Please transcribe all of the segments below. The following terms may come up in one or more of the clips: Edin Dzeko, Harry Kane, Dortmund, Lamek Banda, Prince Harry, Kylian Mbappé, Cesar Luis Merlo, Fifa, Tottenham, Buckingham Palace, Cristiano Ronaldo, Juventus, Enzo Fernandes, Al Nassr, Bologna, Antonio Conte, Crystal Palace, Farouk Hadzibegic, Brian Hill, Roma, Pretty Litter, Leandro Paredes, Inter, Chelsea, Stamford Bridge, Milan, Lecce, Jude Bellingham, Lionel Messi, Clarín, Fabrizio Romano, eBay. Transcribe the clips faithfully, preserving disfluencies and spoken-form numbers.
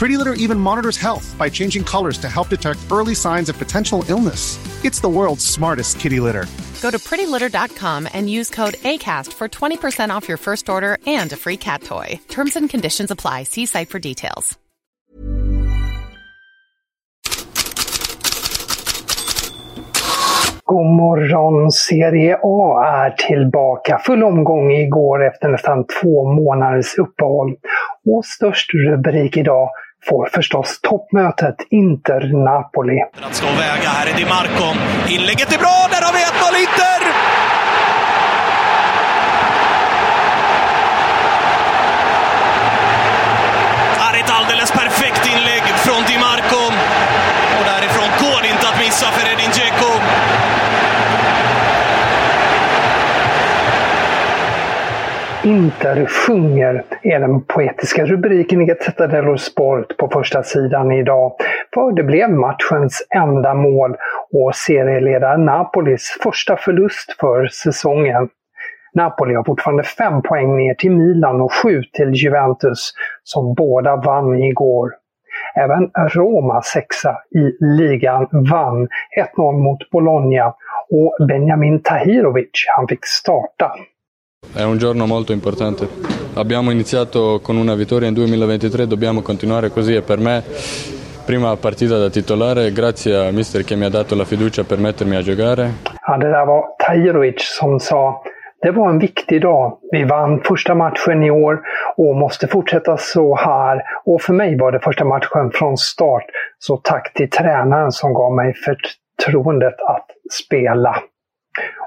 Pretty Litter even monitors health by changing colors to help detect early signs of potential illness. It's the world's smartest kitty litter. Go to pretty litter dot com and use code ACAST for twenty percent off your first order and a free cat toy. Terms and conditions apply. See site for details. God morgon, Serie A är tillbaka. Full omgång igår efter nästan två månaders uppehåll. Och störst rubrik idag får förstås toppmötet Inter-Napoli. Att slå väga, här är Di Marco. Inlägget är bra, där har vi ett noll Inter! Här är ett alldeles perfekt inlägg från Di Marco. Och därifrån går det inte att missa för Edin Dzeko. Inter sjunger är den poetiska rubriken i Gazzetta dello Sport på första sidan idag. För det blev matchens enda mål och serieledare Napolis första förlust för säsongen. Napoli har fortfarande fem poäng ner till Milan och sju till Juventus som båda vann igår. Även Roma sexa i ligan vann ett noll mot Bologna och Benjamin Tahirovic han fick starta. È un giorno molto importante, abbiamo iniziato con una vittoria in duemilaventitré, dobbiamo continuare così e per me prima partita da titolare, grazie a mister che mi ha dato la fiducia per mettermi a giocare. Ja, det där var Tahirovic som sa, det var en viktig dag, vi vann första matchen i år och måste fortsätta så här och för mig var det första matchen från start, så tack till tränaren som gav mig förtroendet att spela.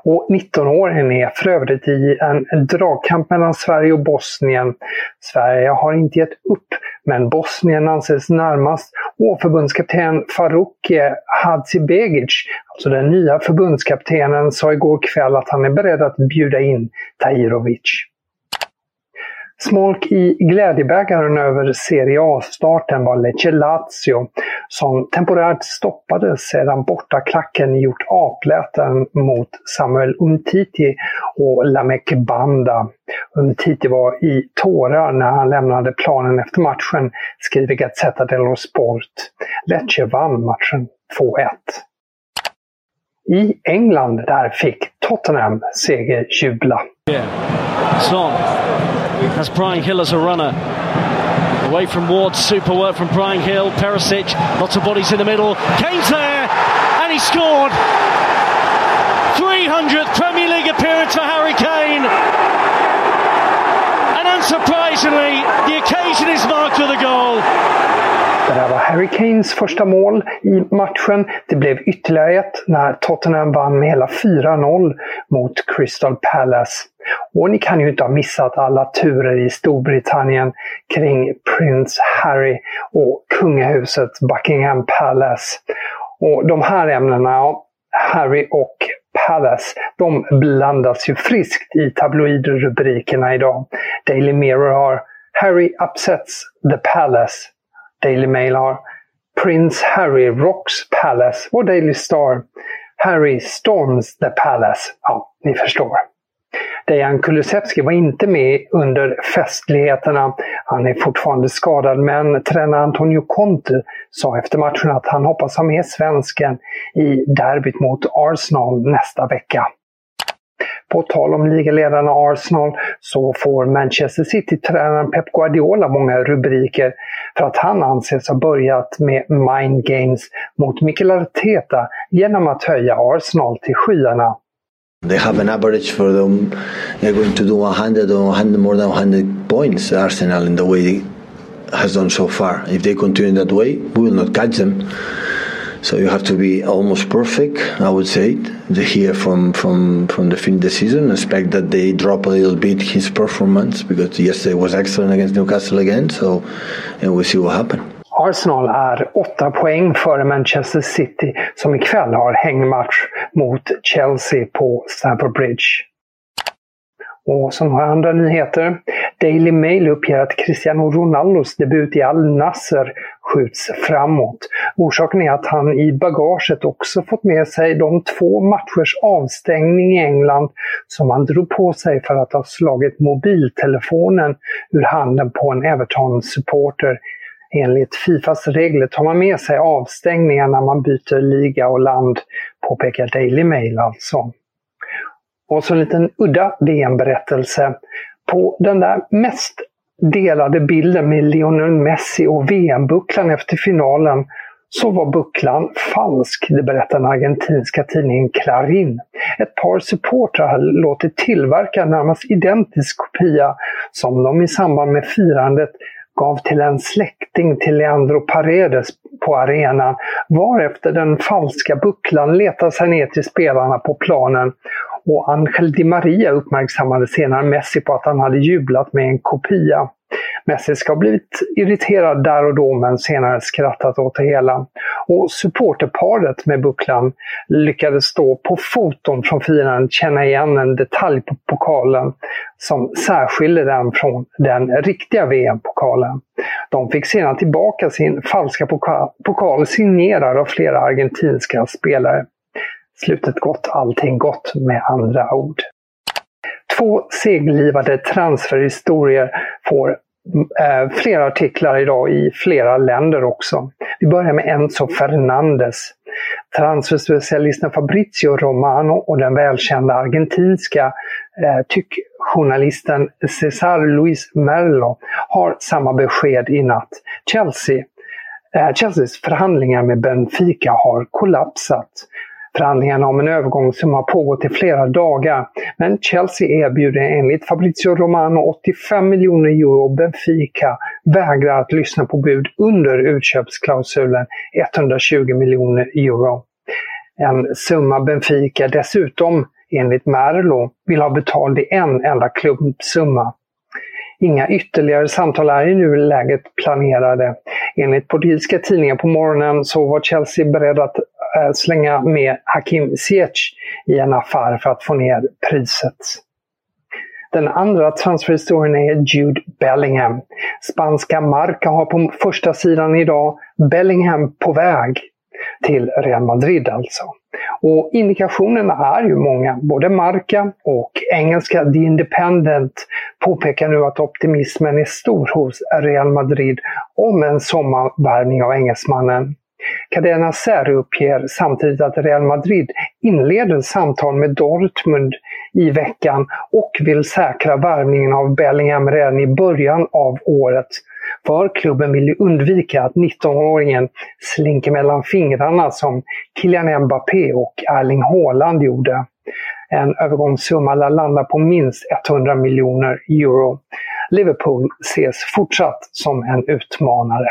Och nittonåringen är för övrigt i en dragkamp mellan Sverige och Bosnien. Sverige har inte gett upp, men Bosnien anses närmast. Och förbundskapten Farouk Hadzibegic, alltså den nya förbundskaptenen, sa igår kväll att han är beredd att bjuda in Tahirovic. Smolk i glädjebägaren över Serie A-starten var Lecce Lazio som temporärt stoppades sedan borta klacken gjort apläten mot Samuel Umtiti och Lamek Banda. Umtiti var i tårar när han lämnade planen efter matchen, skriver Gazzetta dello Sport. Lecce vann matchen två ett. I England där fick Tottenham segerjubla. Yeah. That's Brian Hill as a runner. Away from Ward, super work from Brian Hill. Perisic, lots of bodies in the middle. Kane's there, and he scored. three hundredth Premier League appearance for Harry Kane. And unsurprisingly, the occasion is marked with a goal. Det där var Harry Kanes första mål i matchen. Det blev ytterligare ett när Tottenham vann med hela fyra noll mot Crystal Palace. Och ni kan ju inte ha missat alla turer i Storbritannien kring Prince Harry och kungahuset Buckingham Palace. Och de här ämnena, ja, Harry och Palace, de blandas ju friskt i tabloidrubrikerna idag. Daily Mirror har Harry upsets the Palace. Daily Mail har Prince Harry rocks Palace och Daily Star Harry storms the Palace. Ja, ni förstår. Dejan Kulusevski var inte med under festligheterna. Han är fortfarande skadad, men tränare Antonio Conte sa efter matchen att han hoppas ha med svensken i derbyt mot Arsenal nästa vecka. På tal om ligaledarna Arsenal så får Manchester City-tränaren Pep Guardiola många rubriker för att han anses ha börjat med mind games mot Mikel Arteta genom att höja Arsenal till skyarna. They have an average for them. They're going to do one hundred or one hundred more than one hundred points, Arsenal, in the way they has done so far. If they continue that way, we will not catch them. So you have to be almost perfect, I would say, here from, from, from the fin of the season. Expect that they drop a little bit his performance, because yesterday was excellent against Newcastle again, so and we'll see what happens. Arsenal är åtta poäng före Manchester City som ikväll har hängmatch mot Chelsea på Stamford Bridge. Och som har andra nyheter. Daily Mail uppger att Cristiano Ronaldos debut i Al Nassr skjuts framåt. Orsaken är att han i bagaget också fått med sig de två matchers avstängning i England som han drog på sig för att ha slagit mobiltelefonen ur handen på en Everton-supporter. Enligt Fifas regler tar man med sig avstängningar när man byter liga och land, påpekar Daily Mail alltså. Och så en liten udda V M-berättelse. På den där mest delade bilden med Lionel Messi och V M-bucklan efter finalen så var bucklan falsk, det berättar den argentinska tidningen Clarín. Ett par supportrar hade låtit tillverka närmast identisk kopia som de i samband med firandet gav till en släkting till Leandro Paredes på arenan, varefter den falska bucklan letade sig ner till spelarna på planen. Och Angel Di Maria uppmärksammade senare Messi på att han hade jublat med en kopia. Messi ska ha blivit irriterad där och då, men senare skrattat åt det hela. Och supporterparet med bucklan lyckades stå på foton från firandet känna igen en detalj på pokalen som särskiljer den från den riktiga V M-pokalen. De fick senare tillbaka sin falska poka- pokal signerad av flera argentinska spelare. Slutet gott, allting gott med andra ord. Två seglivade transferhistorier får eh, flera artiklar idag i flera länder också. Vi börjar med Enzo Fernandes. Transferspecialisten Fabrizio Romano och den välkända argentinska eh, tyckjournalisten Cesar Luis Merlo har samma besked i natt. Chelsea, eh, Chelseas förhandlingar med Benfica har kollapsat. Förhandlingarna om en övergång som har pågått i flera dagar, men Chelsea erbjuder enligt Fabrizio Romano åttiofem miljoner euro och Benfica vägrar att lyssna på bud under utköpsklausulen etthundratjugo miljoner euro. En summa Benfica dessutom, enligt Merlo, vill ha betalt i en enda klubbsumma. Inga ytterligare samtal är i nuläget planerade. Enligt portugisiska tidningar på morgonen så var Chelsea beredd att slänga med Hakim Ziyech i en affär för att få ner priset. Den andra transferhistorien är Jude Bellingham. Spanska Marca har på första sidan idag Bellingham på väg till Real Madrid alltså. Och indikationerna är ju många. Både Marca och engelska The Independent påpekar nu att optimismen är stor hos Real Madrid om en sommarvärvning av engelsmannen. Cadena Ser uppger samtidigt att Real Madrid inleder samtal med Dortmund i veckan och vill säkra värvningen av Bellingham redan i början av året. För klubben vill ju undvika att nittonåringen slinker mellan fingrarna som Kylian Mbappé och Erling Haaland gjorde. En övergångssumma landar på minst hundra miljoner euro. Liverpool ses fortsatt som en utmanare.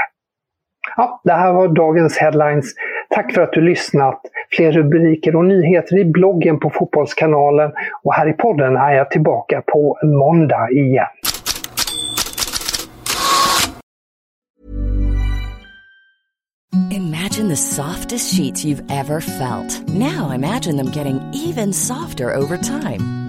Ja, det här var dagens headlines. Tack för att du lyssnat. Fler rubriker och nyheter i bloggen på Fotbollskanalen. Och här i podden är jag tillbaka på måndag igen. Imagine the softest sheets you've ever felt. Now imagine them getting even softer over time.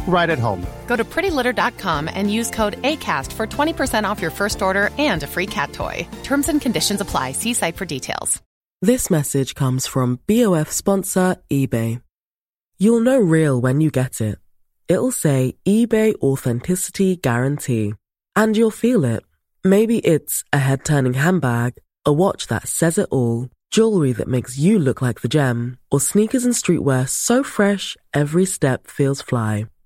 right at home. Go to pretty litter dot com and use code ACAST for twenty percent off your first order and a free cat toy. Terms and conditions apply. See site for details. This message comes from B O F sponsor eBay. You'll know real when you get it. It'll say eBay Authenticity Guarantee. And you'll feel it. Maybe it's a head-turning handbag, a watch that says it all, jewelry that makes you look like the gem, or sneakers and streetwear so fresh every step feels fly.